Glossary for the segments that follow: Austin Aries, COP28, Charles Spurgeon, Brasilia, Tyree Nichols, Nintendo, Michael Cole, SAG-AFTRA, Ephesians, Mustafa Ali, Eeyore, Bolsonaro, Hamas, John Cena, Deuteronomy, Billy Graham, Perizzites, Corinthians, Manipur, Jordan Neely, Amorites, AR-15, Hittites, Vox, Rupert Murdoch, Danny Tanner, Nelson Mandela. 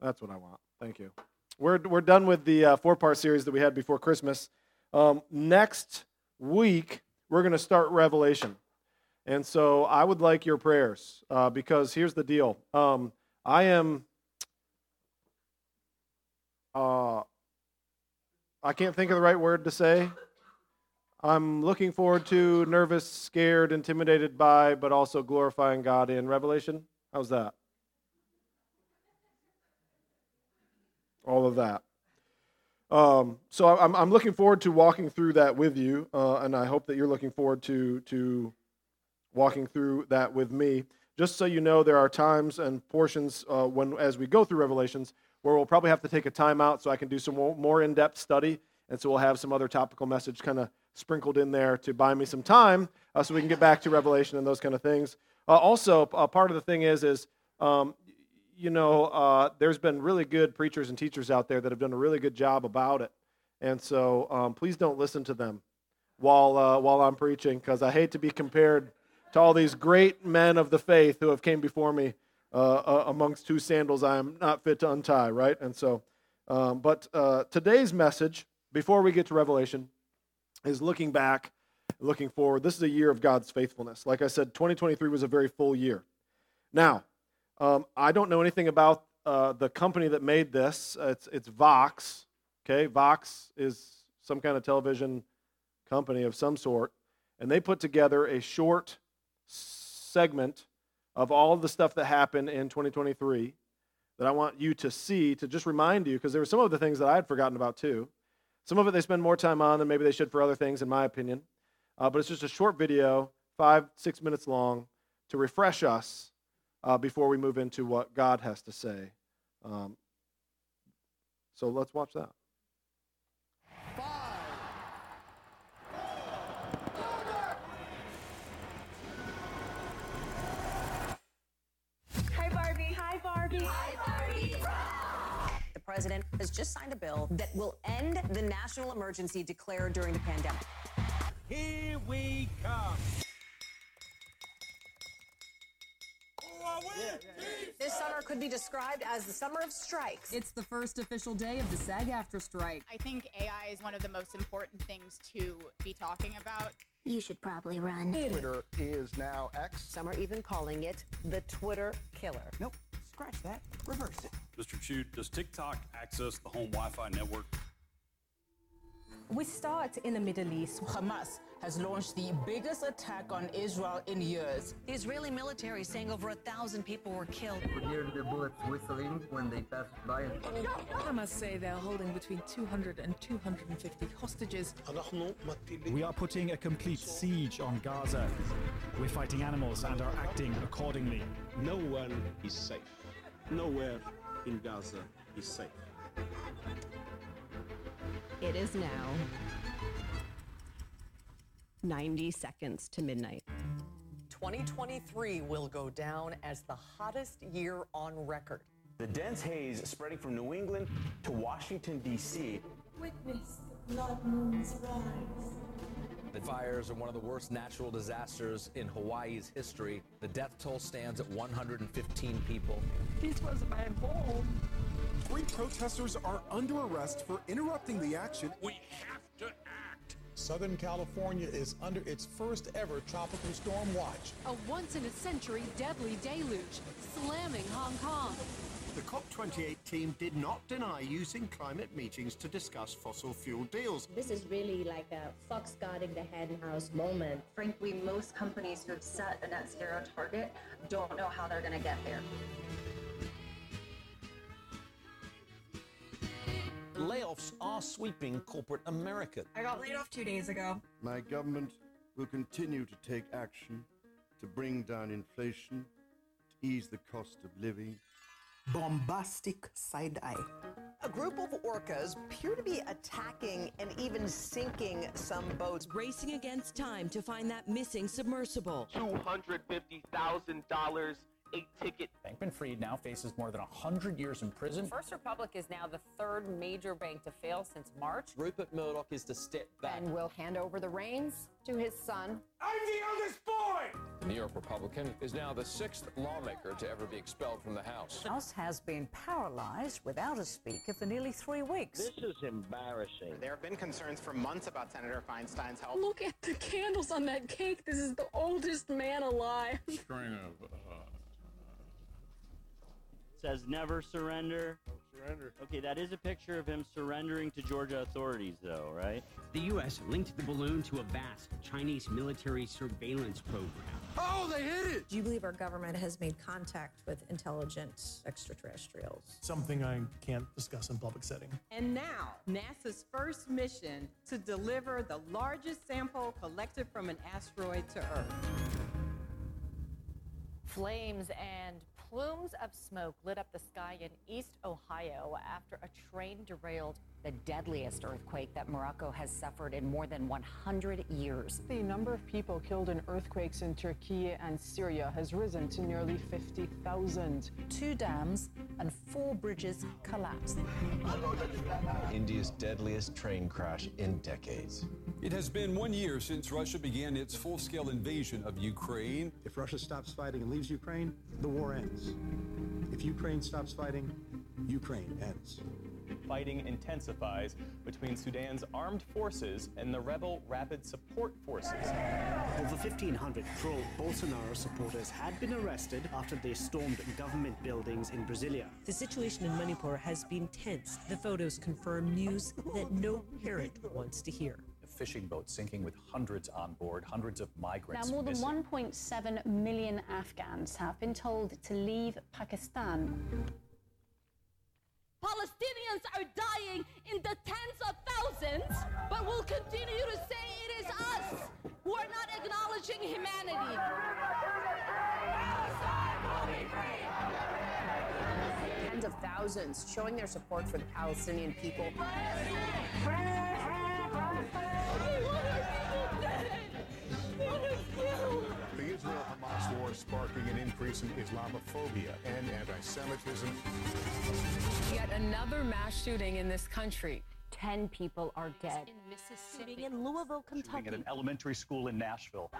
That's what I want. Thank you. We're done with the four-part series that we had before Christmas. Next week, we're going to start Revelation. And so I would like your prayers because here's the deal. I can't think of the right word to say. I'm looking forward to nervous, scared, intimidated by, but also glorifying God in Revelation. How's that? All of that. So I'm looking forward to walking through that with you, and I hope that you're looking forward to walking through that with me. Just so you know, there are times and portions when as we go through Revelations where we'll probably have to take a time out so I can do some more in-depth study, and so we'll have some other topical message kind of sprinkled in there to buy me some time so we can get back to Revelation and those kind of things. Also, part of the thing is there's been really good preachers and teachers out there that have done a really good job about it. And so please don't listen to them while I'm preaching, because I hate to be compared to all these great men of the faith who have came before me amongst whose sandals I am not fit to untie, right? And so, but today's message, before we get to Revelation, is looking back, looking forward. This is a year of God's faithfulness. Like I said, 2023 was a very full year. Now, I don't know anything about the company that made this. It's Vox. Okay, Vox is some kind of television company of some sort, and they put together a short segment of all of the stuff that happened in 2023 that I want you to see to just remind you, because there were some of the things that I had forgotten about too. Some of it they spend more time on than maybe they should for other things, in my opinion. But it's just a short video, 5-6 minutes long, to refresh us before we move into what God has to say. So let's watch that. Hi, Barbie. Hi, Barbie. Hi, Barbie. The president has just signed a bill that will end the national emergency declared during the pandemic. Here we come. This summer could be described as the summer of strikes. It's the first official day of the SAG-AFTRA strike. I think AI is one of the most important things to be talking about. You should probably run. Twitter is now X. Some are even calling it the Twitter killer. Nope, scratch that, reverse it. Mr. Chu, does TikTok access the home Wi-Fi network? We start in the Middle East. Hamas has launched the biggest attack on Israel in years. The Israeli military saying over 1,000 people were killed. You could hear the bullets whistling when they passed by. Hamas say they are holding between 200 and 250 hostages. We are putting a complete siege on Gaza. We're fighting animals and are acting accordingly. No one is safe. Nowhere in Gaza is safe. It is now 90 seconds to midnight. 2023 will go down as the hottest year on record. The dense haze spreading from New England to Washington, D.C. Witness the blood moons rise. The fires are one of the worst natural disasters in Hawaii's history. The death toll stands at 115 people. This was my home. 3 protesters are under arrest for interrupting the action. We have to act. Southern California is under its first ever tropical storm watch. A once-in-a-century deadly deluge slamming Hong Kong. The COP28 team did not deny using climate meetings to discuss fossil fuel deals. This is really like a fox guarding the hen house moment. Frankly, most companies who have set a net zero target don't know how they're going to get there. Layoffs are sweeping corporate America. I got laid off 2 days ago. My government will continue to take action to bring down inflation, to ease the cost of living. Bombastic side-eye. A group of orcas appear to be attacking and even sinking some boats. Racing against time to find that missing submersible. $250,000 a ticket. Bankman-Fried now faces more than 100 years in prison. First Republic is now the third major bank to fail since March. Rupert Murdoch is to step back. And will hand over the reins to his son. I'm the oldest boy! The New York Republican is now the sixth lawmaker to ever be expelled from the House. The House has been paralyzed without a speaker for nearly 3 weeks. This is embarrassing. There have been concerns for months about Senator Feinstein's health. Look at the candles on that cake. This is the oldest man alive. String of, says never surrender. Don't surrender. Okay, that is a picture of him surrendering to Georgia authorities, though, right? The U.S. linked the balloon to a vast Chinese military surveillance program. Oh, they hit it! Do you believe our government has made contact with intelligent extraterrestrials? Something I can't discuss in public setting. And now, NASA's first mission to deliver the largest sample collected from an asteroid to Earth. Flames and plumes of smoke lit up the sky in East Ohio after a train derailed the deadliest earthquake that Morocco has suffered in more than 100 years. The number of people killed in earthquakes in Turkey and Syria has risen to nearly 50,000. 2 dams and 4 bridges collapsed. India's deadliest train crash in decades. It has been 1 year since Russia began its full-scale invasion of Ukraine. If Russia stops fighting and leaves Ukraine, the war ends. If Ukraine stops fighting, Ukraine ends. Fighting intensifies between Sudan's armed forces and the rebel Rapid Support Forces. Over 1,500 pro-Bolsonaro supporters had been arrested after they stormed government buildings in Brasilia. The situation in Manipur has been tense. The photos confirm news that no parent wants to hear. A fishing boat sinking with hundreds on board, hundreds of migrants now, more than 1.7 million Afghans have been told to leave Pakistan. Palestinians are dying in the tens of thousands, but will continue to say it is us who are not acknowledging humanity. Tens of thousands showing their support for the Palestinian people. The Israel-Hamas war sparking an increase in Islamophobia and anti-Semitism. Yet another mass shooting in this country. 10 people are dead. In Mississippi. Shooting in Louisville, Kentucky. Shooting at an elementary school in Nashville.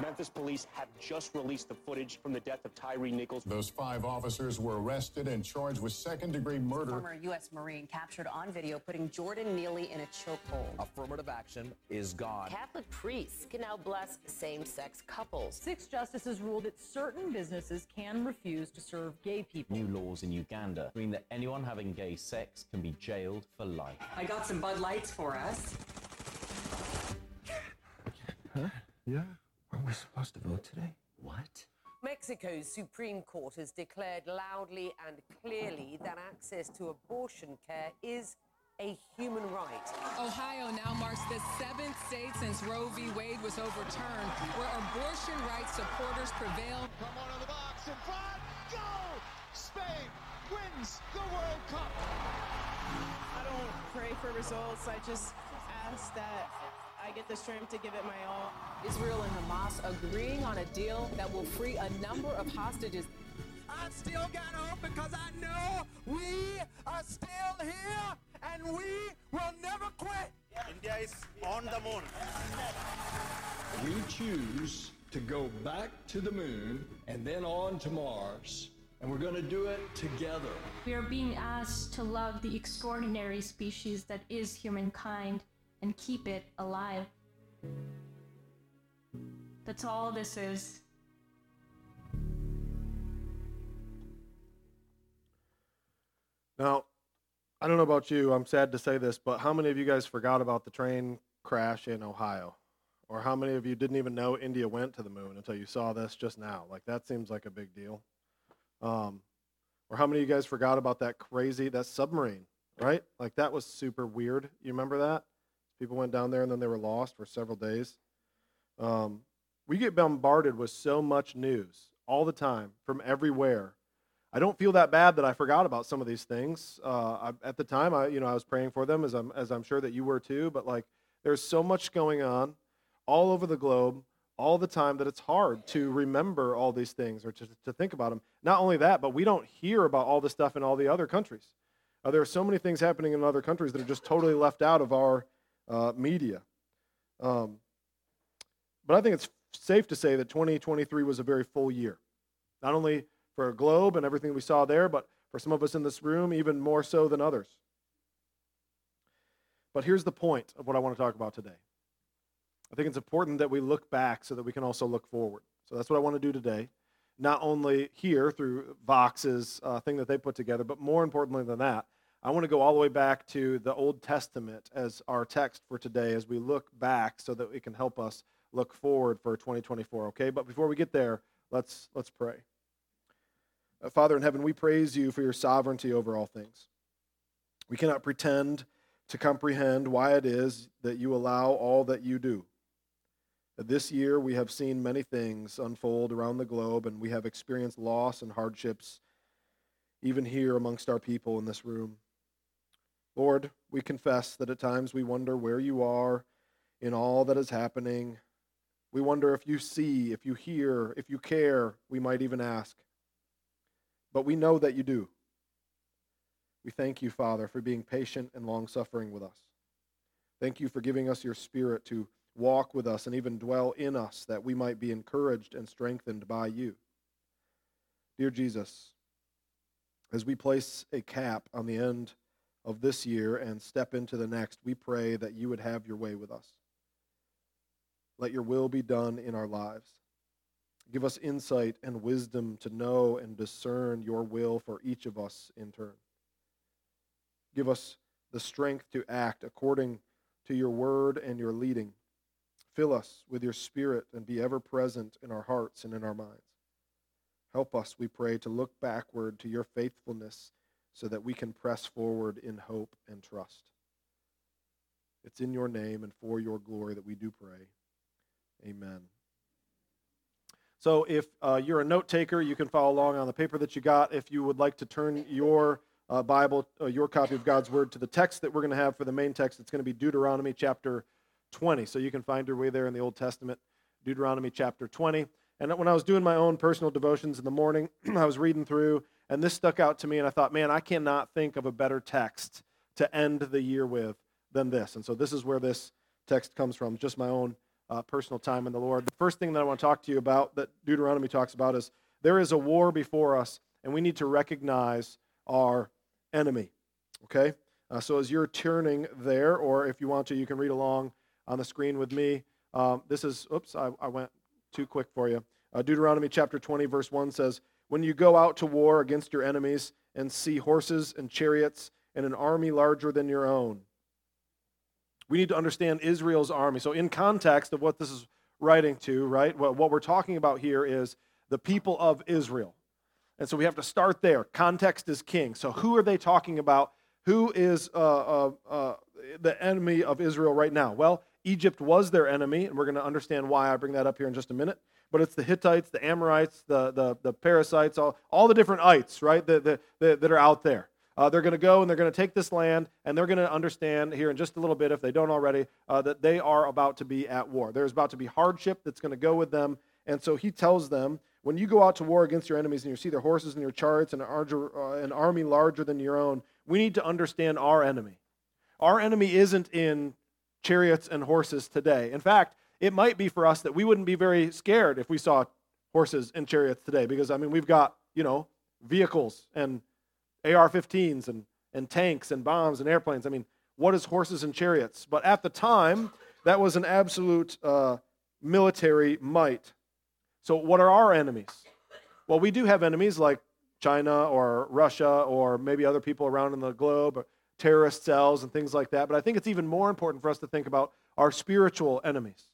Memphis police have just released the footage from the death of Tyree Nichols. Those 5 officers were arrested and charged with second-degree murder. Former U.S. Marine captured on video putting Jordan Neely in a chokehold. Affirmative action is gone. Catholic priests can now bless same-sex couples. 6 justices ruled that certain businesses can refuse to serve gay people. New laws in Uganda mean that anyone having gay sex can be jailed for life. I got some Bud Lights for us. Huh? Yeah? Aren't we supposed to vote today? What? Mexico's Supreme Court has declared loudly and clearly that access to abortion care is a human right. Ohio now marks the 7th state since Roe v. Wade was overturned, where abortion rights supporters prevail. Come on the box in front, go! Spain wins the World Cup! I don't pray for results, I just ask that I get the strength to give it my all. Israel and Hamas agreeing on a deal that will free a number of hostages. I still got hope because I know we are still here and we will never quit. India is on the moon. We choose to go back to the moon and then on to Mars. And we're going to do it together. We are being asked to love the extraordinary species that is humankind and keep it alive. That's all this is. Now, I don't know about you, I'm sad to say this, but how many of you guys forgot about the train crash in Ohio? Or how many of you didn't even know India went to the moon until you saw this just now? Like, that seems like a big deal. Or how many of you guys forgot about that submarine, right? Like, that was super weird. You remember that? People went down there and then they were lost for several days. We get bombarded with so much news all the time from everywhere. I don't feel that bad that I forgot about some of these things. At the time, I was praying for them, as I'm sure that you were too. But like, there's so much going on all over the globe, all the time that it's hard to remember all these things or to think about them. Not only that, but we don't hear about all this stuff in all the other countries. There are so many things happening in other countries that are just totally left out of our media. But I think it's safe to say that 2023 was a very full year, not only for our globe and everything we saw there, but for some of us in this room, even more so than others. But here's the point of what I want to talk about today. I think it's important that we look back so that we can also look forward. So that's what I want to do today, not only here through Vox's thing that they put together, but more importantly than that, I want to go all the way back to the Old Testament as our text for today as we look back so that it can help us look forward for 2024, okay? But before we get there, let's pray. Father in heaven, we praise you for your sovereignty over all things. We cannot pretend to comprehend why it is that you allow all that you do. This year, we have seen many things unfold around the globe, and we have experienced loss and hardships even here amongst our people in this room. Lord, we confess that at times we wonder where you are in all that is happening. We wonder if you see, if you hear, if you care, we might even ask. But we know that you do. We thank you, Father, for being patient and long-suffering with us. Thank you for giving us your Spirit to walk with us and even dwell in us that we might be encouraged and strengthened by you. Dear Jesus, as we place a cap on the end of this year and step into the next, we pray that you would have your way with us. Let your will be done in our lives. Give us insight and wisdom to know and discern your will for each of us in turn. Give us the strength to act according to your word and your leading. Fill us with your Spirit and be ever present in our hearts and in our minds. Help us, we pray, to look backward to your faithfulness so that we can press forward in hope and trust. It's in your name and for your glory that we do pray. Amen. So if you're a note taker, you can follow along on the paper that you got. If you would like to turn your Bible, your copy of God's Word, to the text that we're going to have for the main text. It's going to be Deuteronomy chapter 20. So you can find your way there in the Old Testament, Deuteronomy chapter 20. And when I was doing my own personal devotions in the morning, I was reading through, and this stuck out to me, and I thought, man, I cannot think of a better text to end the year with than this. And so this is where this text comes from, just my own personal time in the Lord. The first thing that I want to talk to you about that Deuteronomy talks about is there is a war before us, and we need to recognize our enemy, okay? So as you're turning there, or if you want to, you can read along on the screen with me. This is, I went too quick for you. Deuteronomy chapter 20, verse 1 says, "When you go out to war against your enemies and see horses and chariots and an army larger than your own." We need to understand Israel's army. So in context of what this is writing to, right, what we're talking about here is the people of Israel. And so we have to start there. Context is king. So who are they talking about? Who is the enemy of Israel right now? Well, Egypt was their enemy, and we're going to understand why. I bring that up here in just a minute. But it's the Hittites, the Amorites, the Perizzites, all the different ites, right, that are out there. They're going to go and they're going to take this land, and they're going to understand here in just a little bit, if they don't already, that they are about to be at war. There's about to be hardship that's going to go with them. And so he tells them, when you go out to war against your enemies and you see their horses and your chariots and an army larger than your own, we need to understand our enemy. Our enemy isn't in chariots and horses today. In fact, it might be for us that we wouldn't be very scared if we saw horses and chariots today because, I mean, we've got, vehicles and AR-15s and tanks and bombs and airplanes. I mean, what is horses and chariots? But at the time, that was an absolute military might. So what are our enemies? Well, we do have enemies like China or Russia or maybe other people around in the globe, or terrorist cells and things like that. But I think it's even more important for us to think about our spiritual enemies.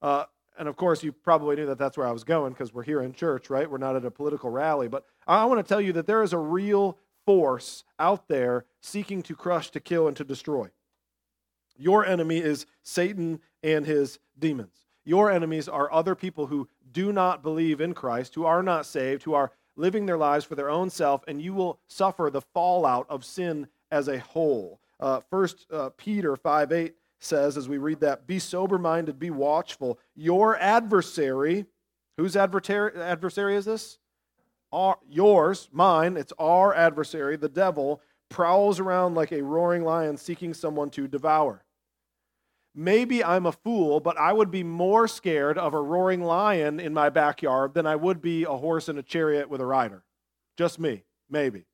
And of course, you probably knew that that's where I was going because we're here in church, right? We're not at a political rally. But I want to tell you that there is a real force out there seeking to crush, to kill, and to destroy. Your enemy is Satan and his demons. Your enemies are other people who do not believe in Christ, who are not saved, who are living their lives for their own self, and you will suffer the fallout of sin as a whole. 1 Peter 5:8 says as we read that, be sober-minded, be watchful. Your adversary, whose adversary is this? Yours, mine, it's our adversary, the devil, prowls around like a roaring lion seeking someone to devour. Maybe I'm a fool, but I would be more scared of a roaring lion in my backyard than I would be a horse in a chariot with a rider. Just me, maybe.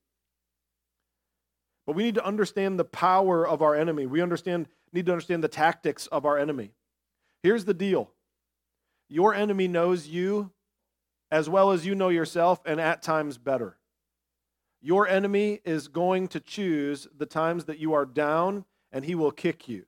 But we need to understand the power of our enemy. We need to understand the tactics of our enemy. Here's the deal. Your enemy knows you as well as you know yourself, and at times better. Your enemy is going to choose the times that you are down, and he will kick you.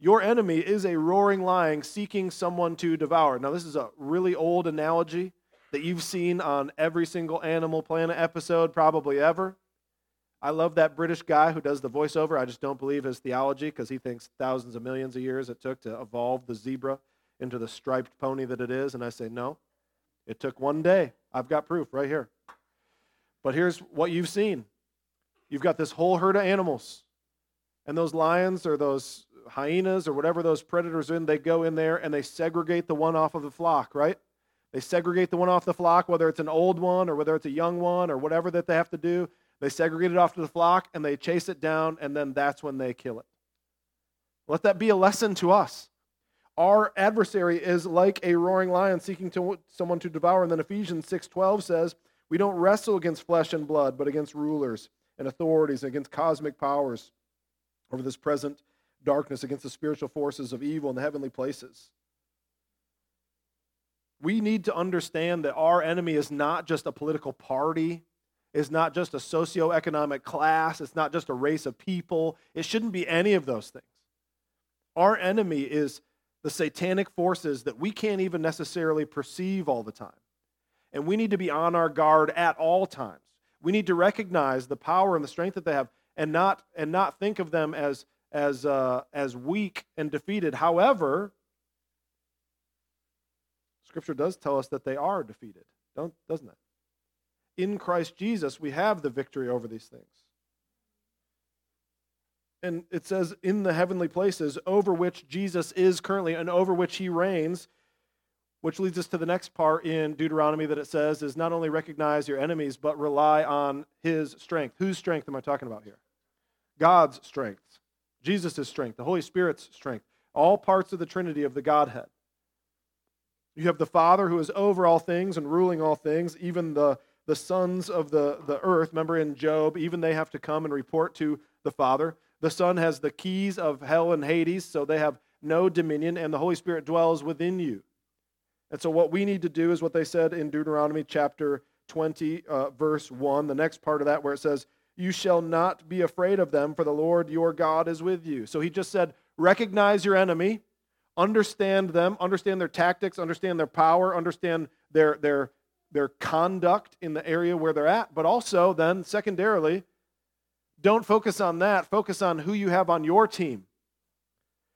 Your enemy is a roaring lion seeking someone to devour. Now, this is a really old analogy that you've seen on every single Animal Planet episode probably ever. I love that British guy who does the voiceover. I just don't believe his theology because he thinks thousands of millions of years it took to evolve the zebra into the striped pony that it is. And I say, no, it took one day. I've got proof right here. But here's what you've seen. You've got this whole herd of animals. And those lions or those hyenas or whatever those predators are in, they go in there and they segregate the one off of the flock, right? They segregate the one off the flock, whether it's an old one or whether it's a young one or whatever that they have to do. They segregate it off to the flock and they chase it down, and then that's when they kill it. Let that be a lesson to us. Our adversary is like a roaring lion seeking someone to devour. And then Ephesians 6:12 says, we don't wrestle against flesh and blood, but against rulers and authorities, and against cosmic powers over this present darkness, against the spiritual forces of evil in the heavenly places. We need to understand that our enemy is not just a political party, is not just a socioeconomic class, it's not just a race of people. It shouldn't be any of those things. Our enemy is the satanic forces that we can't even necessarily perceive all the time. And we need to be on our guard at all times. We need to recognize the power and the strength that they have, and not think of them as weak and defeated. However, Scripture does tell us that they are defeated, doesn't it? In Christ Jesus, we have the victory over these things. And it says, in the heavenly places, over which Jesus is currently and over which he reigns, which leads us to the next part in Deuteronomy that it says is not only recognize your enemies, but rely on his strength. Whose strength am I talking about here? God's strength. Jesus' strength, the Holy Spirit's strength, all parts of the Trinity of the Godhead. You have the Father who is over all things and ruling all things, even the sons of the earth. Remember in Job, even they have to come and report to the Father. The Son has the keys of hell and Hades, so they have no dominion, and the Holy Spirit dwells within you. And so what we need to do is what they said in Deuteronomy chapter 20, verse 1, the next part of that where it says, you shall not be afraid of them, for the Lord your God is with you. So he just said, recognize your enemy, understand them, understand their tactics, understand their power, understand their conduct in the area where they're at. But also then, secondarily, don't focus on that. Focus on who you have on your team.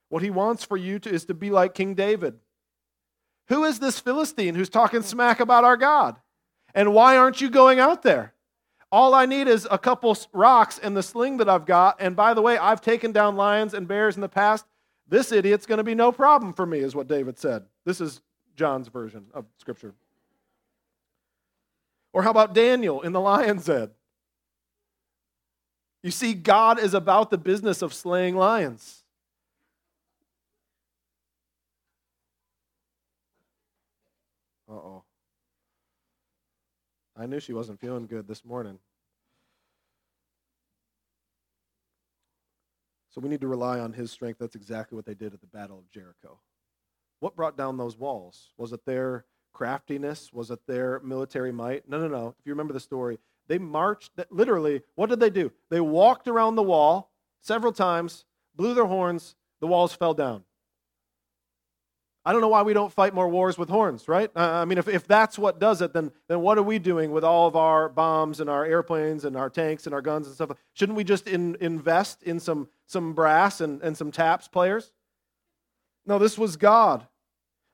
What he wants for you is to be like King David. Who is this Philistine who's talking smack about our God? And why aren't you going out there? All I need is a couple rocks and the sling that I've got. And by the way, I've taken down lions and bears in the past. This idiot's going to be no problem for me, is what David said. This is John's version of Scripture. Or how about Daniel in the lion's den? You see, God is about the business of slaying lions. Uh-oh. I knew she wasn't feeling good this morning. So we need to rely on his strength. That's exactly what they did at the Battle of Jericho. What brought down those walls? Was it their craftiness? Was it their military might? No. If you remember the story, they marched, literally, what did they do? They walked around the wall several times, blew their horns, the walls fell down. I don't know why we don't fight more wars with horns, right? I mean, if that's what does it, then what are we doing with all of our bombs and our airplanes and our tanks and our guns and stuff? Shouldn't we just invest in some brass and some taps players? No, this was God.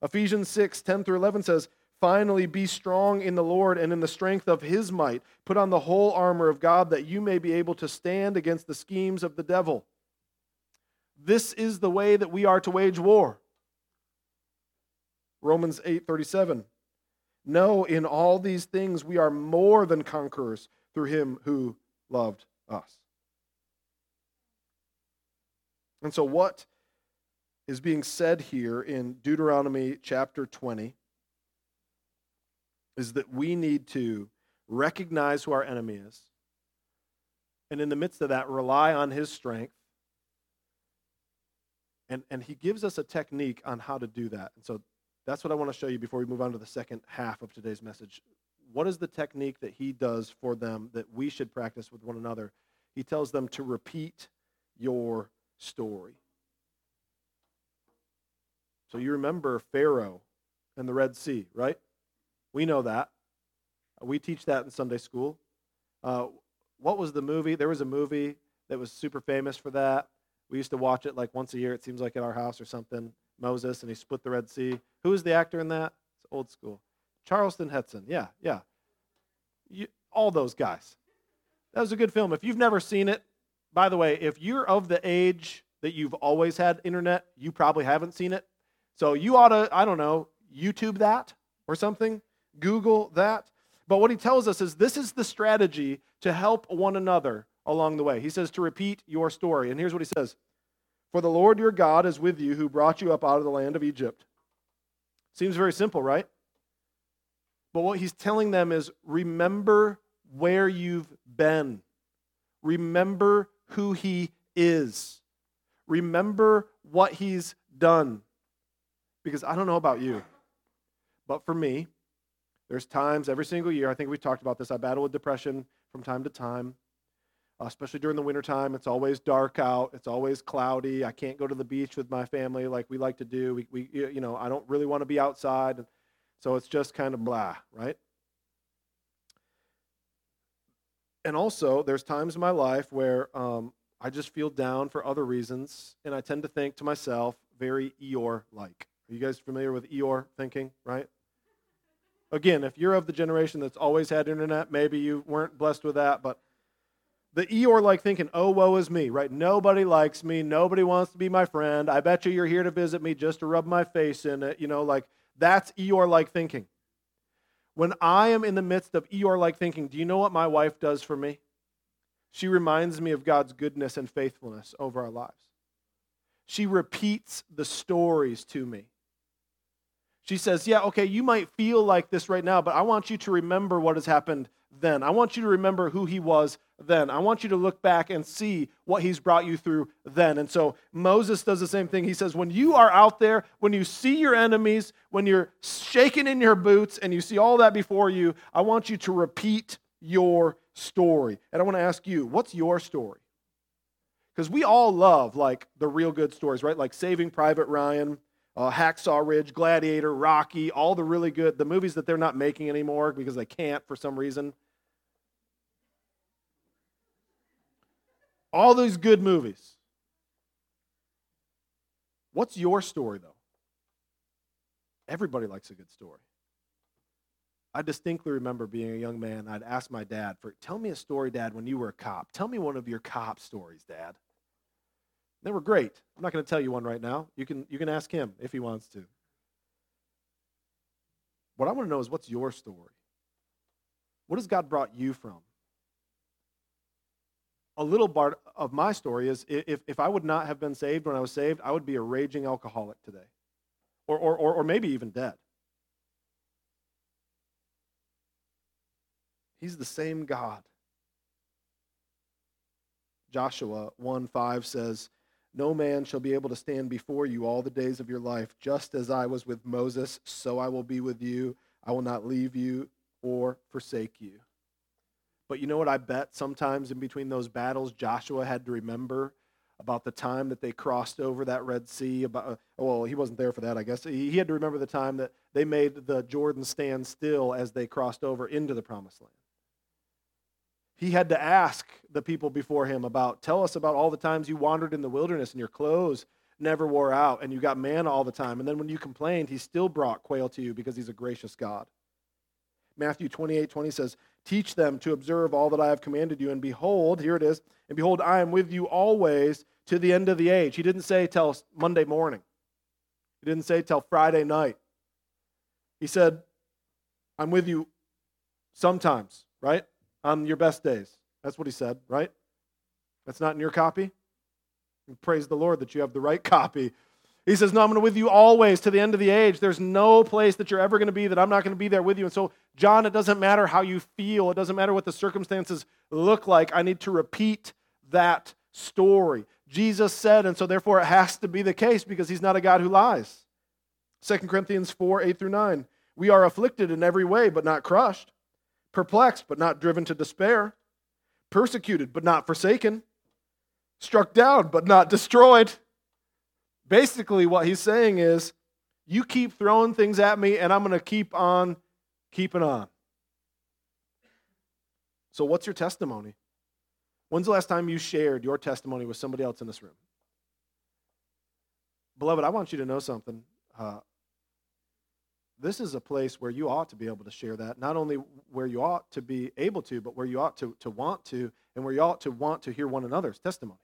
Ephesians 6:10-11 says, finally, be strong in the Lord and in the strength of his might. Put on the whole armor of God that you may be able to stand against the schemes of the devil. This is the way that we are to wage war. Romans 8:37. No, in all these things we are more than conquerors through him who loved us. And so what is being said here in Deuteronomy chapter 20 is that we need to recognize who our enemy is, and in the midst of that, rely on his strength. And he gives us a technique on how to do that. And so that's what I want to show you before we move on to the second half of today's message. What is the technique that he does for them that we should practice with one another? He tells them to repeat your story. So you remember Pharaoh and the Red Sea, right? We know that. We teach that in Sunday school. What was the movie? There was a movie that was super famous for that. We used to watch it like once a year, it seems like, at our house or something. Moses, and he split the Red Sea. Who was the actor in that? It's old school. Charlton Heston. Yeah. All those guys. That was a good film. If you've never seen it, by the way, if you're of the age that you've always had internet, you probably haven't seen it. So you ought to, I don't know, YouTube that or something. Google that. But what he tells us is this is the strategy to help one another along the way. He says to repeat your story. And here's what he says. For the Lord your God is with you who brought you up out of the land of Egypt. Seems very simple, right? But what he's telling them is remember where you've been. Remember who he is. Remember what he's done. Because I don't know about you, but for me, there's times every single year, I think we've talked about this, I battle with depression from time to time, especially during the wintertime. It's always dark out. It's always cloudy. I can't go to the beach with my family like we like to do. We you know, I don't really want to be outside. So it's just kind of blah, right? And also, there's times in my life where I just feel down for other reasons, and I tend to think to myself very Eeyore-like. Are you guys familiar with Eeyore thinking, right? Again, if you're of the generation that's always had internet, maybe you weren't blessed with that, but the Eeyore-like thinking, oh, woe is me, right? Nobody likes me. Nobody wants to be my friend. I bet you you're here to visit me just to rub my face in it. You know, like that's Eeyore-like thinking. When I am in the midst of Eeyore-like thinking, do you know what my wife does for me? She reminds me of God's goodness and faithfulness over our lives. She repeats the stories to me. She says, yeah, okay, you might feel like this right now, but I want you to remember what has happened then. I want you to remember who he was then. I want you to look back and see what he's brought you through then. And so Moses does the same thing. He says, when you are out there, when you see your enemies, when you're shaking in your boots and you see all that before you, I want you to repeat your story. And I want to ask you, what's your story? Because we all love like the real good stories, right? Like Saving Private Ryan, Hacksaw Ridge, Gladiator, Rocky, all the really good, the movies that they're not making anymore because they can't for some reason. All those good movies. What's your story, though? Everybody likes a good story. I distinctly remember being a young man, I'd ask my dad, tell me a story, Dad, when you were a cop. Tell me one of your cop stories, Dad. They were great. I'm not going to tell you one right now. You can ask him if he wants to. What I want to know is what's your story? What has God brought you from? A little part of my story is if I would not have been saved when I was saved, I would be a raging alcoholic today, or maybe even dead. He's the same God. Joshua 1:5 says, no man shall be able to stand before you all the days of your life. Just as I was with Moses, so I will be with you. I will not leave you or forsake you. But you know what I bet sometimes in between those battles, Joshua had to remember about the time that they crossed over that Red Sea. Well, he wasn't there for that, I guess. He had to remember the time that they made the Jordan stand still as they crossed over into the Promised Land. He had to ask the people before him about, tell us about all the times you wandered in the wilderness and your clothes never wore out and you got manna all the time. And then when you complained, he still brought quail to you because he's a gracious God. Matthew 28:20 says, Teach them to observe all that I have commanded you. And behold, here it is, and behold, I am with you always to the end of the age. He didn't say till Monday morning. He didn't say till Friday night. He said, I'm with you sometimes, right? On your best days. That's what he said, right? That's not in your copy? Praise the Lord that you have the right copy. He says, no, I'm going to be with you always to the end of the age. There's no place that you're ever going to be that I'm not going to be there with you. And so, John, it doesn't matter how you feel. It doesn't matter what the circumstances look like. I need to repeat that story. Jesus said, and so therefore it has to be the case because he's not a God who lies. 2 Corinthians 4, 8 through 9. We are afflicted in every way, but not crushed. Perplexed, but not driven to despair. Persecuted, but not forsaken. Struck down, but not destroyed. Basically, what he's saying is, you keep throwing things at me, and I'm going to keep on keeping on. So what's your testimony? When's the last time you shared your testimony with somebody else in this room? Beloved, I want you to know something. This is a place where you ought to be able to share that, not only where you ought to be able to, but where you ought to want to, and where you ought to want to hear one another's testimonies.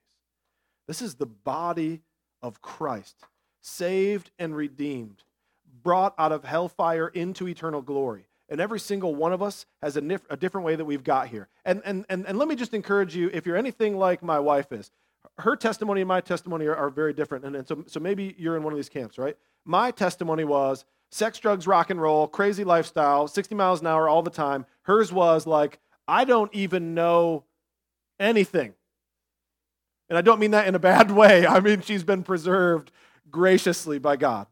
This is the body of Christ, saved and redeemed, brought out of hellfire into eternal glory. And every single one of us has a different way that we've got here. And let me just encourage you, if you're anything like my wife is, her testimony and my testimony are very different. And so maybe you're in one of these camps, right? My testimony was sex, drugs, rock and roll, crazy lifestyle, 60 miles an hour all the time. Hers was like, I don't even know anything. And I don't mean that in a bad way. I mean, she's been preserved graciously by God.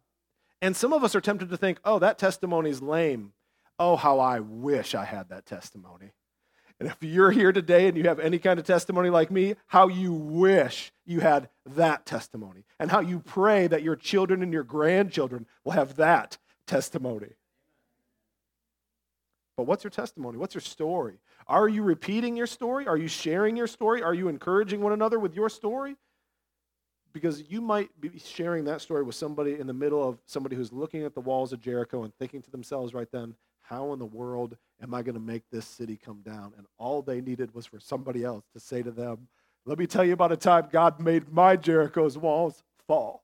And some of us are tempted to think, oh, that testimony's lame. Oh, how I wish I had that testimony. And if you're here today and you have any kind of testimony like me, how you wish you had that testimony. And how you pray that your children and your grandchildren will have that testimony. But what's your testimony? What's your story? Are you repeating your story? Are you sharing your story? Are you encouraging one another with your story? Because you might be sharing that story with somebody in the middle of somebody who's looking at the walls of Jericho and thinking to themselves right then, how in the world am I going to make this city come down? And all they needed was for somebody else to say to them, let me tell you about a time God made my Jericho's walls fall.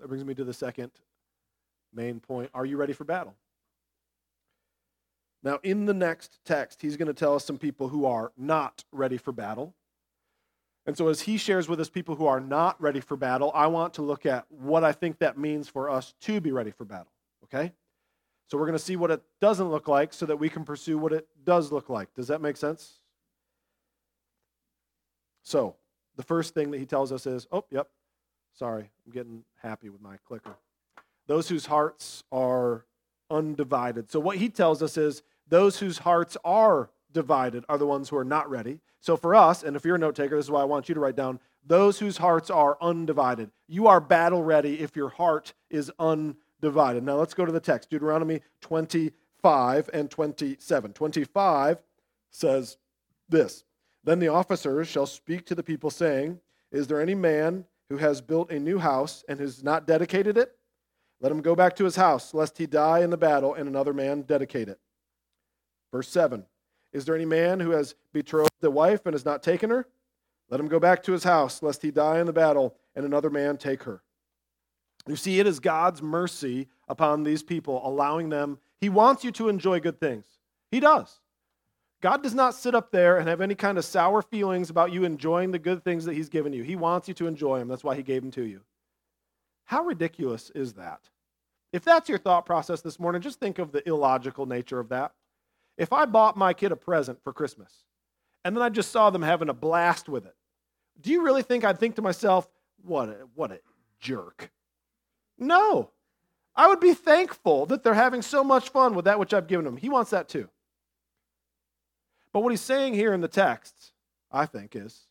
That brings me to the second main point. Are you ready for battle? Now, in the next text, he's going to tell us some people who are not ready for battle. And so as he shares with us people who are not ready for battle, I want to look at what I think that means for us to be ready for battle, okay? So we're going to see what it doesn't look like so that we can pursue what it does look like. Does that make sense? So the first thing that he tells us is, oh, yep, sorry, I'm getting happy with my clicker. Those whose hearts are undivided. So what he tells us is, those whose hearts are divided are the ones who are not ready. So for us, and if you're a note taker, this is why I want you to write down, those whose hearts are undivided. You are battle ready if your heart is undivided. Now let's go to the text, Deuteronomy 25 and 27. 25 says this, then the officers shall speak to the people saying, is there any man who has built a new house and has not dedicated it? Let him go back to his house, lest he die in the battle and another man dedicate it. Verse 7. Is there any man who has betrothed a wife and has not taken her? Let him go back to his house, lest he die in the battle, and another man take her. You see, it is God's mercy upon these people, allowing them. He wants you to enjoy good things. He does. God does not sit up there and have any kind of sour feelings about you enjoying the good things that he's given you. He wants you to enjoy them. That's why he gave them to you. How ridiculous is that? If that's your thought process this morning, just think of the illogical nature of that. If I bought my kid a present for Christmas, and then I just saw them having a blast with it, do you really think I'd think to myself, what a jerk? No. I would be thankful that they're having so much fun with that which I've given them. He wants that too. But what he's saying here in the text, I think, is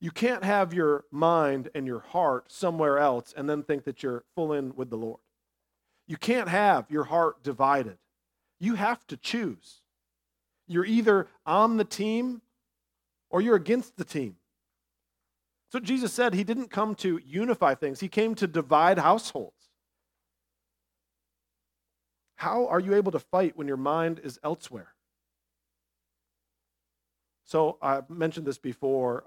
you can't have your mind and your heart somewhere else and then think that you're full in with the Lord. You can't have your heart divided. You have to choose. You're either on the team or you're against the team. So Jesus said he didn't come to unify things. He came to divide households. How are you able to fight when your mind is elsewhere? So I've mentioned this before.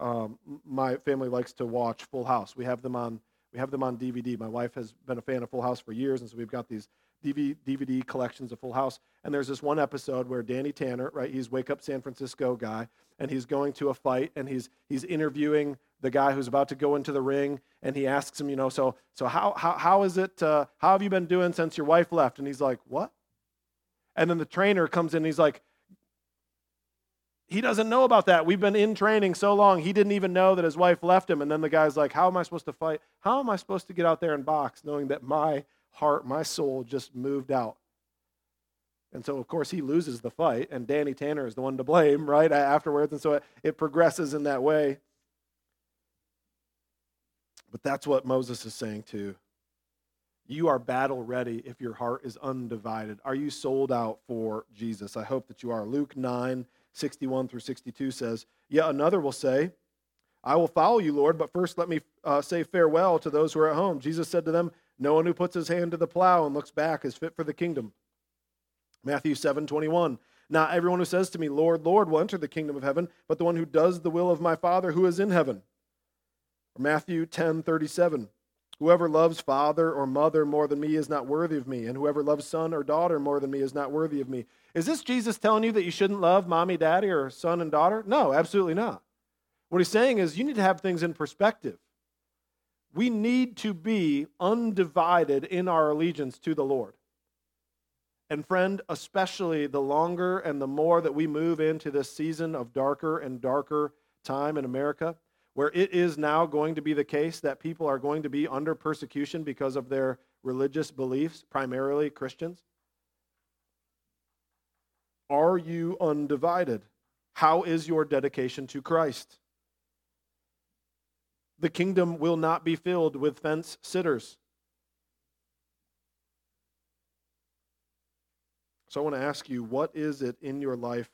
My family likes to watch Full House. We have them on DVD. My wife has been a fan of Full House for years, and so we've got these DVD collections of Full House. And there's this one episode where Danny Tanner, right? He's Wake Up San Francisco guy, and he's going to a fight, and he's interviewing the guy who's about to go into the ring, and he asks him, so how is it? How have you been doing since your wife left? And he's like, what? And then the trainer comes in, and he's like, he doesn't know about that. We've been in training so long, he didn't even know that his wife left him. And then the guy's like, how am I supposed to fight? How am I supposed to get out there and box knowing that my heart, my soul just moved out? And so, of course, he loses the fight, and Danny Tanner is the one to blame, right, afterwards. And so it progresses in that way. But that's what Moses is saying too. You are battle ready if your heart is undivided. Are you sold out for Jesus? I hope that you are. Luke 9, 61 through 62 says, yet another will say, I will follow you, Lord, but first let me say farewell to those who are at home. Jesus said to them, no one who puts his hand to the plow and looks back is fit for the kingdom. Matthew 7, 21, not everyone who says to me, Lord, Lord, will enter the kingdom of heaven, but the one who does the will of my Father who is in heaven. Or Matthew 10, 37, whoever loves father or mother more than me is not worthy of me, and whoever loves son or daughter more than me is not worthy of me. Is this Jesus telling you that you shouldn't love mommy, daddy, or son and daughter? No, absolutely not. What he's saying is you need to have things in perspective. We need to be undivided in our allegiance to the Lord. And friend, especially the longer and the more that we move into this season of darker and darker time in America, where it is now going to be the case that people are going to be under persecution because of their religious beliefs, primarily Christians. Are you undivided? How is your dedication to Christ? The kingdom will not be filled with fence sitters. So I want to ask you, what is it in your life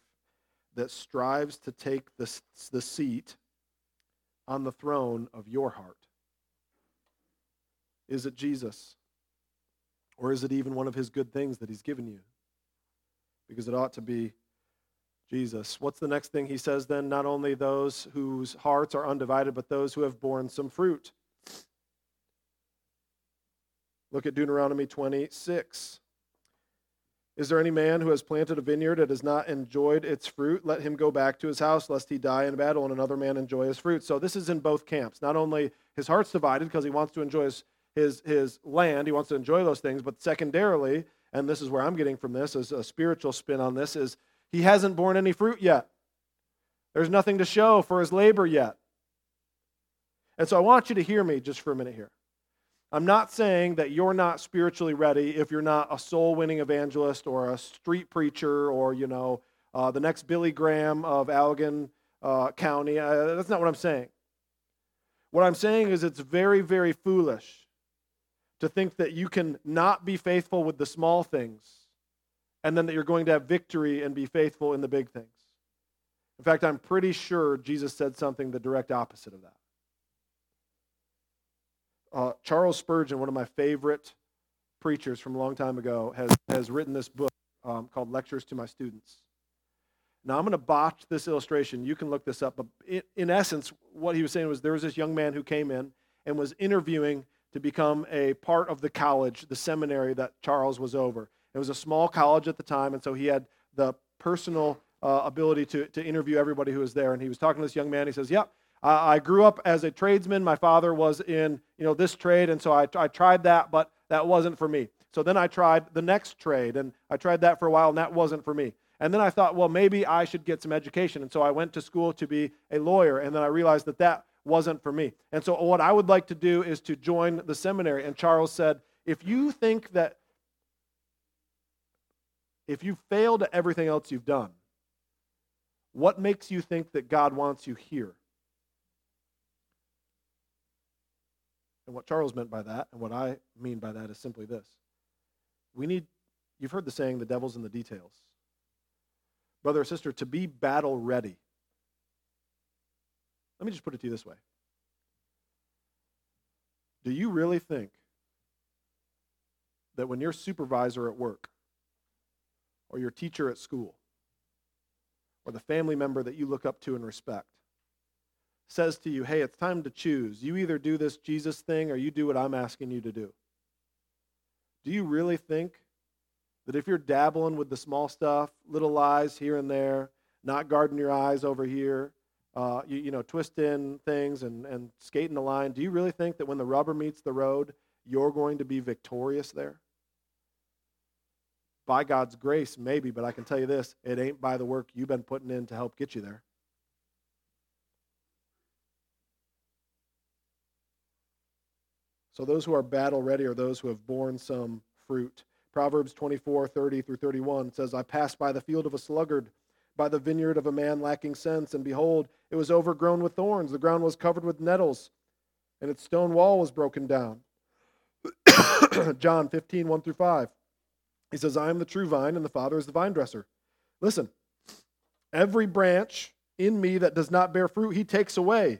that strives to take the seat on the throne of your heart? Is it Jesus? Or is it even one of his good things that he's given you? Because it ought to be Jesus. What's the next thing he says then? Not only those whose hearts are undivided, but those who have borne some fruit. Look at Deuteronomy 26. Is there any man who has planted a vineyard that has not enjoyed its fruit? Let him go back to his house, lest he die in battle and another man enjoy his fruit. So this is in both camps. Not only his heart's divided because he wants to enjoy his land, he wants to enjoy those things, but secondarily, and this is where I'm getting from this, is a spiritual spin on this, is he hasn't borne any fruit yet. There's nothing to show for his labor yet. And so I want you to hear me just for a minute here. I'm not saying that you're not spiritually ready if you're not a soul-winning evangelist or a street preacher or, the next Billy Graham of Allegan County. That's not what I'm saying. What I'm saying is it's very, very foolish to think that you can not be faithful with the small things and then that you're going to have victory and be faithful in the big things. In fact, I'm pretty sure Jesus said something the direct opposite of that. Charles Spurgeon, one of my favorite preachers from a long time ago, has written this book called Lectures to My Students. Now, I'm going to botch this illustration. You can look this up. But in essence, what he was saying was there was this young man who came in and was interviewing to become a part of the college, the seminary that Charles was over. It was a small college at the time, and so he had the personal ability to interview everybody who was there. And he was talking to this young man. He says, yep, I grew up as a tradesman. My father was in this trade, and so I tried that, but that wasn't for me. So then I tried the next trade, and I tried that for a while, and that wasn't for me. And then I thought, well, maybe I should get some education. And so I went to school to be a lawyer, and then I realized that wasn't for me. And so what I would like to do is to join the seminary. And Charles said, if you failed at everything else you've done, what makes you think that God wants you here? And what Charles meant by that, and what I mean by that, is simply this. You've heard the saying, the devil's in the details. Brother or sister, to be battle ready, let me just put it to you this way. Do you really think that when your supervisor at work or your teacher at school or the family member that you look up to and respect says to you, hey, it's time to choose. You either do this Jesus thing or you do what I'm asking you to do. Do you really think that if you're dabbling with the small stuff, little lies here and there, not guarding your eyes over here, twisting things and skating the line, do you really think that when the rubber meets the road, you're going to be victorious there? By God's grace, maybe, but I can tell you this, it ain't by the work you've been putting in to help get you there. So those who are battle ready are those who have borne some fruit. Proverbs 24:30-31 says, I passed by the field of a sluggard, by the vineyard of a man lacking sense, and behold, it was overgrown with thorns. The ground was covered with nettles, and its stone wall was broken down. John 15:1-5. He says, I am the true vine, and the Father is the vine dresser. Listen, every branch in me that does not bear fruit, he takes away.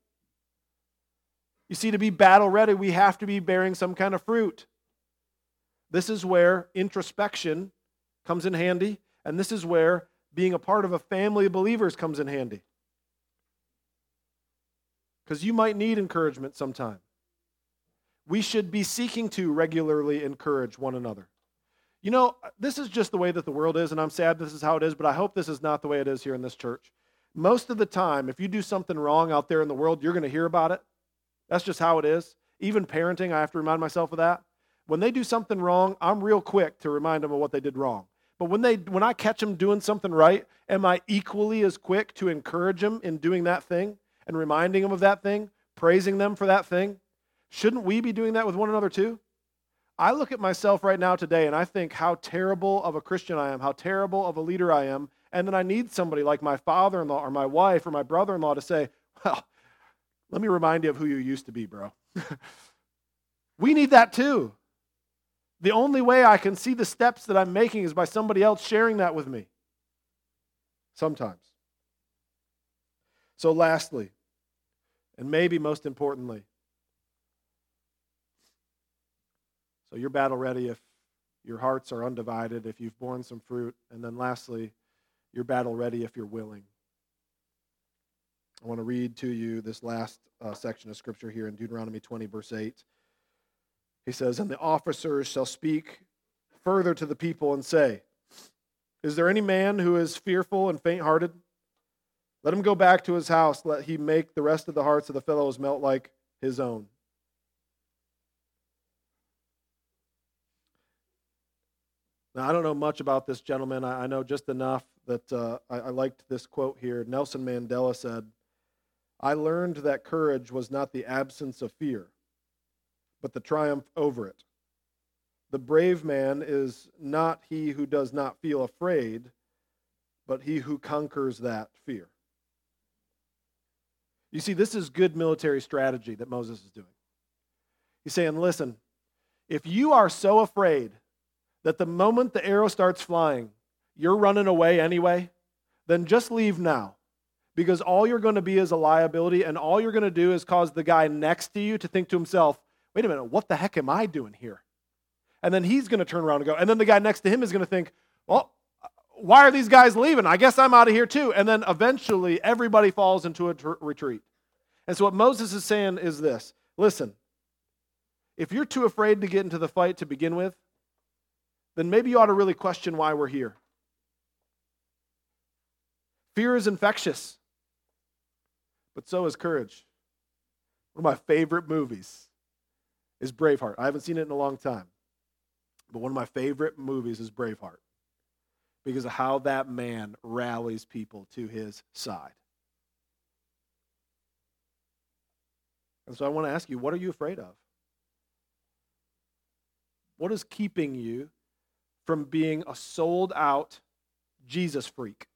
You see, to be battle ready, we have to be bearing some kind of fruit. This is where introspection comes in handy, and this is where being a part of a family of believers comes in handy. Because you might need encouragement sometime. We should be seeking to regularly encourage one another. You know, this is just the way that the world is, and I'm sad this is how it is, but I hope this is not the way it is here in this church. Most of the time, if you do something wrong out there in the world, you're going to hear about it. That's just how it is. Even parenting, I have to remind myself of that. When they do something wrong, I'm real quick to remind them of what they did wrong. But when I catch them doing something right, am I equally as quick to encourage them in doing that thing and reminding them of that thing, praising them for that thing? Shouldn't we be doing that with one another too? I look at myself right now today and I think how terrible of a Christian I am, how terrible of a leader I am, and then I need somebody like my father-in-law or my wife or my brother-in-law to say, well, let me remind you of who you used to be, bro. We need that too. The only way I can see the steps that I'm making is by somebody else sharing that with me. Sometimes. So lastly, and maybe most importantly, so you're battle ready if your hearts are undivided, if you've borne some fruit, and then lastly, you're battle ready if you're willing. I want to read to you this last section of Scripture here in Deuteronomy 20, verse 8. He says, and the officers shall speak further to the people and say, is there any man who is fearful and faint-hearted? Let him go back to his house. Let he make the rest of the hearts of the fellows melt like his own. Now, I don't know much about this gentleman. I know just enough that I liked this quote here. Nelson Mandela said, I learned that courage was not the absence of fear, but the triumph over it. The brave man is not he who does not feel afraid, but he who conquers that fear. You see, this is good military strategy that Moses is doing. He's saying, listen, if you are so afraid that the moment the arrow starts flying, you're running away anyway, then just leave now. Because all you're going to be is a liability, and all you're going to do is cause the guy next to you to think to himself, wait a minute, what the heck am I doing here? And then he's going to turn around and go, and then the guy next to him is going to think, well, why are these guys leaving? I guess I'm out of here too. And then eventually everybody falls into a retreat. And so what Moses is saying is this, listen, if you're too afraid to get into the fight to begin with, then maybe you ought to really question why we're here. Fear is infectious, but so is courage. One of my favorite movies is Braveheart. I haven't seen it in a long time, but one of my favorite movies is Braveheart because of how that man rallies people to his side. And so I want to ask you, what are you afraid of? What is keeping you from being a sold-out Jesus freak?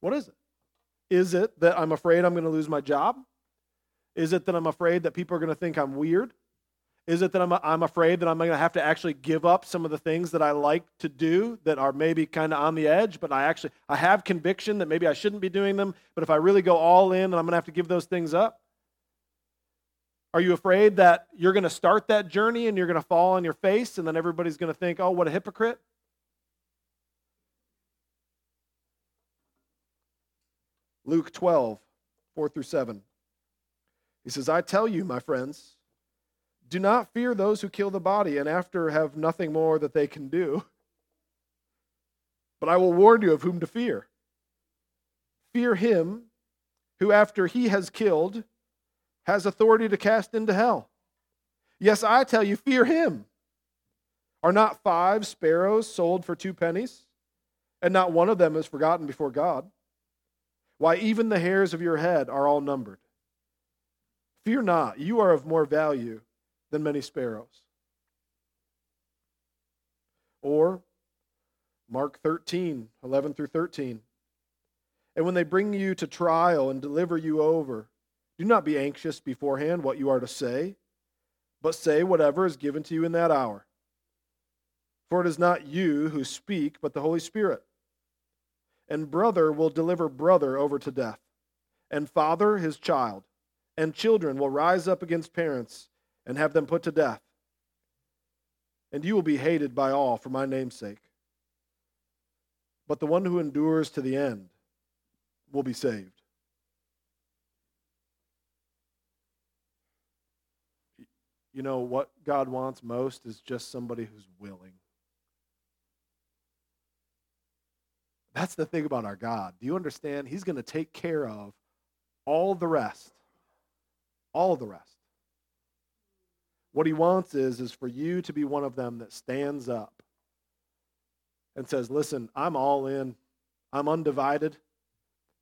What is it? Is it that I'm afraid I'm going to lose my job? Is it that I'm afraid that people are going to think I'm weird? Is it that I'm afraid that I'm going to have to actually give up some of the things that I like to do that are maybe kind of on the edge, but I have conviction that maybe I shouldn't be doing them, but if I really go all in, then I'm going to have to give those things up? Are you afraid that you're going to start that journey and you're going to fall on your face and then everybody's going to think, oh, what a hypocrite? Luke 12, 4 through 7. He says, I tell you, my friends, do not fear those who kill the body and after have nothing more that they can do. But I will warn you of whom to fear. Fear him who after he has killed has authority to cast into hell. Yes, I tell you, fear him. Are not 5 sparrows sold for 2 pennies? And not one of them is forgotten before God. Why, even the hairs of your head are all numbered. Fear not, you are of more value than many sparrows. Or Mark 13, 11 through 13. And when they bring you to trial and deliver you over, do not be anxious beforehand what you are to say, but say whatever is given to you in that hour. For it is not you who speak, but the Holy Spirit. And brother will deliver brother over to death, and father his child, and children will rise up against parents and have them put to death. And you will be hated by all for my name's sake. But the one who endures to the end will be saved. You know, what God wants most is just somebody who's willing. That's the thing about our God. Do you understand? He's going to take care of all the rest. All the rest. What he wants is for you to be one of them that stands up and says, listen, I'm all in. I'm undivided.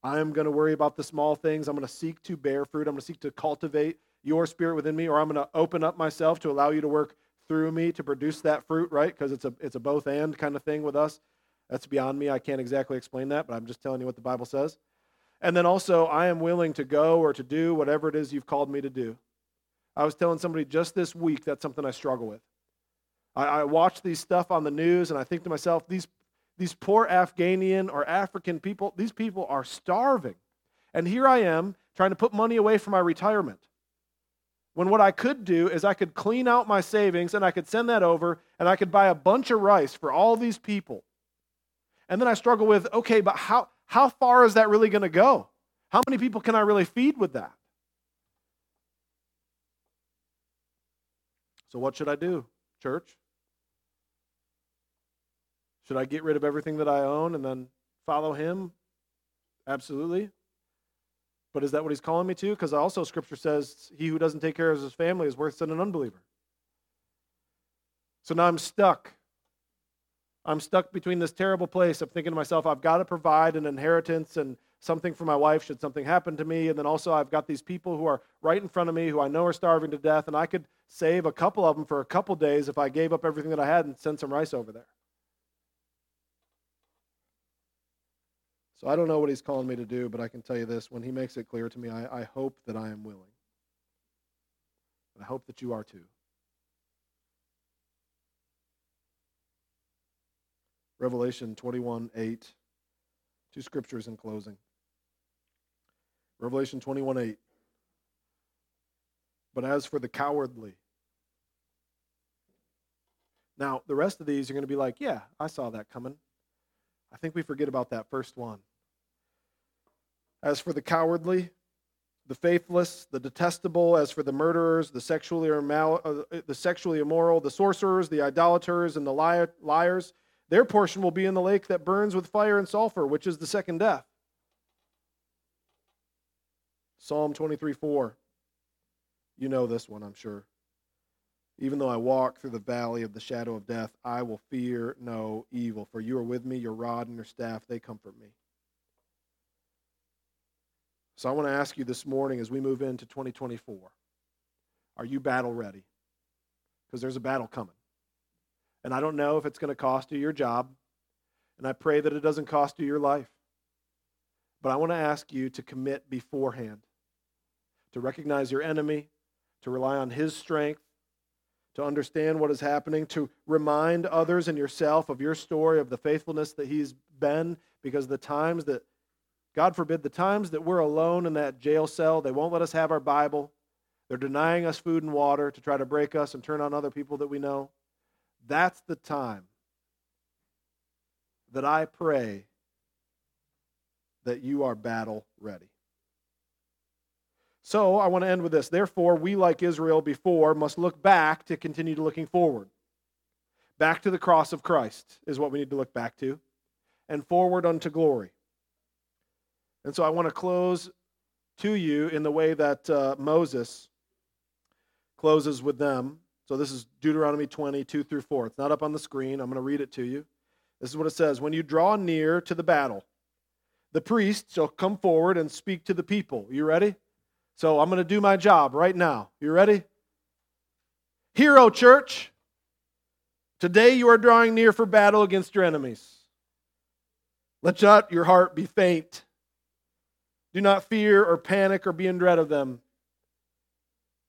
I am going to worry about the small things. I'm going to seek to bear fruit. I'm going to seek to cultivate your spirit within me, or I'm going to open up myself to allow you to work through me to produce that fruit, right? Because it's a both and kind of thing with us. That's beyond me. I can't exactly explain that, but I'm just telling you what the Bible says. And then also, I am willing to go or to do whatever it is you've called me to do. I was telling somebody just this week that's something I struggle with. I watch these stuff on the news, and I think to myself, these poor Afghanian or African people, these people are starving. And here I am trying to put money away for my retirement, when what I could do is I could clean out my savings and I could send that over and I could buy a bunch of rice for all these people. And then I struggle with, okay, but how far is that really going to go? How many people can I really feed with that? So what should I do, church? Should I get rid of everything that I own and then follow him? Absolutely. But is that what he's calling me to? Because also Scripture says he who doesn't take care of his family is worse than an unbeliever. So now I'm stuck. I'm stuck between this terrible place of thinking to myself, I've got to provide an inheritance and something for my wife should something happen to me. And then also I've got these people who are right in front of me who I know are starving to death, and I could save a couple of them for a couple days if I gave up everything that I had and sent some rice over there. So I don't know what he's calling me to do, but I can tell you this. When he makes it clear to me, I hope that I am willing. And I hope that you are too. Revelation 21:8. 2 scriptures in closing. Revelation 21:8. But as for the cowardly. Now, the rest of these are going to be like, yeah, I saw that coming. I think we forget about that first one. As for the cowardly, the faithless, the detestable, as for the murderers, the sexually immoral, the sorcerers, the idolaters, and the liars, their portion will be in the lake that burns with fire and sulfur, which is the second death. Psalm 23:4. You know this one, I'm sure. Even though I walk through the valley of the shadow of death, I will fear no evil, for you are with me, your rod and your staff, they comfort me. So I want to ask you this morning as we move into 2024, are you battle ready? Because there's a battle coming. And I don't know if it's going to cost you your job. And I pray that it doesn't cost you your life. But I want to ask you to commit beforehand, to recognize your enemy, to rely on his strength, to understand what is happening, to remind others and yourself of your story, of the faithfulness that he's been, because the times that, God forbid, the times that we're alone in that jail cell, they won't let us have our Bible. They're denying us food and water to try to break us and turn on other people that we know. That's the time that I pray that you are battle ready. So I want to end with this. Therefore, we, like Israel before, must look back to continue to looking forward. Back to the cross of Christ is what we need to look back to, and forward unto glory. And so I want to close to you in the way that Moses closes with them. So this is Deuteronomy 20:2-4. It's not up on the screen. I'm going to read it to you. This is what it says. When you draw near to the battle, the priest shall come forward and speak to the people. You ready? So I'm going to do my job right now. You ready? Hear, O church, today you are drawing near for battle against your enemies. Let not your heart be faint. Do not fear or panic or be in dread of them.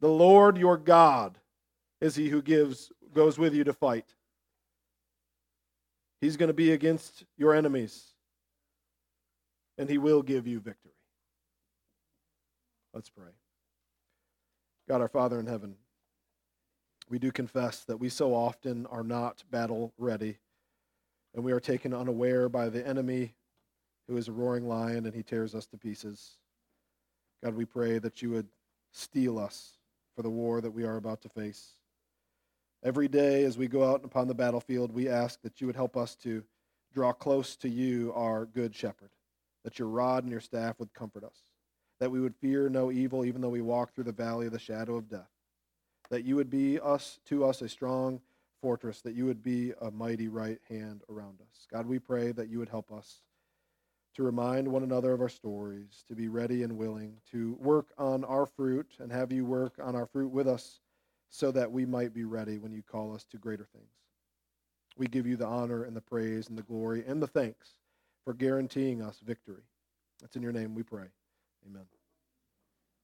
The Lord your God is he who goes with you to fight. He's going to be against your enemies, and he will give you victory. Let's pray. God, our Father in heaven, we do confess that we so often are not battle ready, and we are taken unaware by the enemy who is a roaring lion, and he tears us to pieces. God, we pray that you would steel us for the war that we are about to face. Every day as we go out upon the battlefield, we ask that you would help us to draw close to you, our good shepherd, that your rod and your staff would comfort us, that we would fear no evil even though we walk through the valley of the shadow of death, that you would be to us a strong fortress, that you would be a mighty right hand around us. God, we pray that you would help us to remind one another of our stories, to be ready and willing to work on our fruit and have you work on our fruit with us so that we might be ready when you call us to greater things. We give you the honor and the praise and the glory and the thanks for guaranteeing us victory. That's in your name we pray. Amen.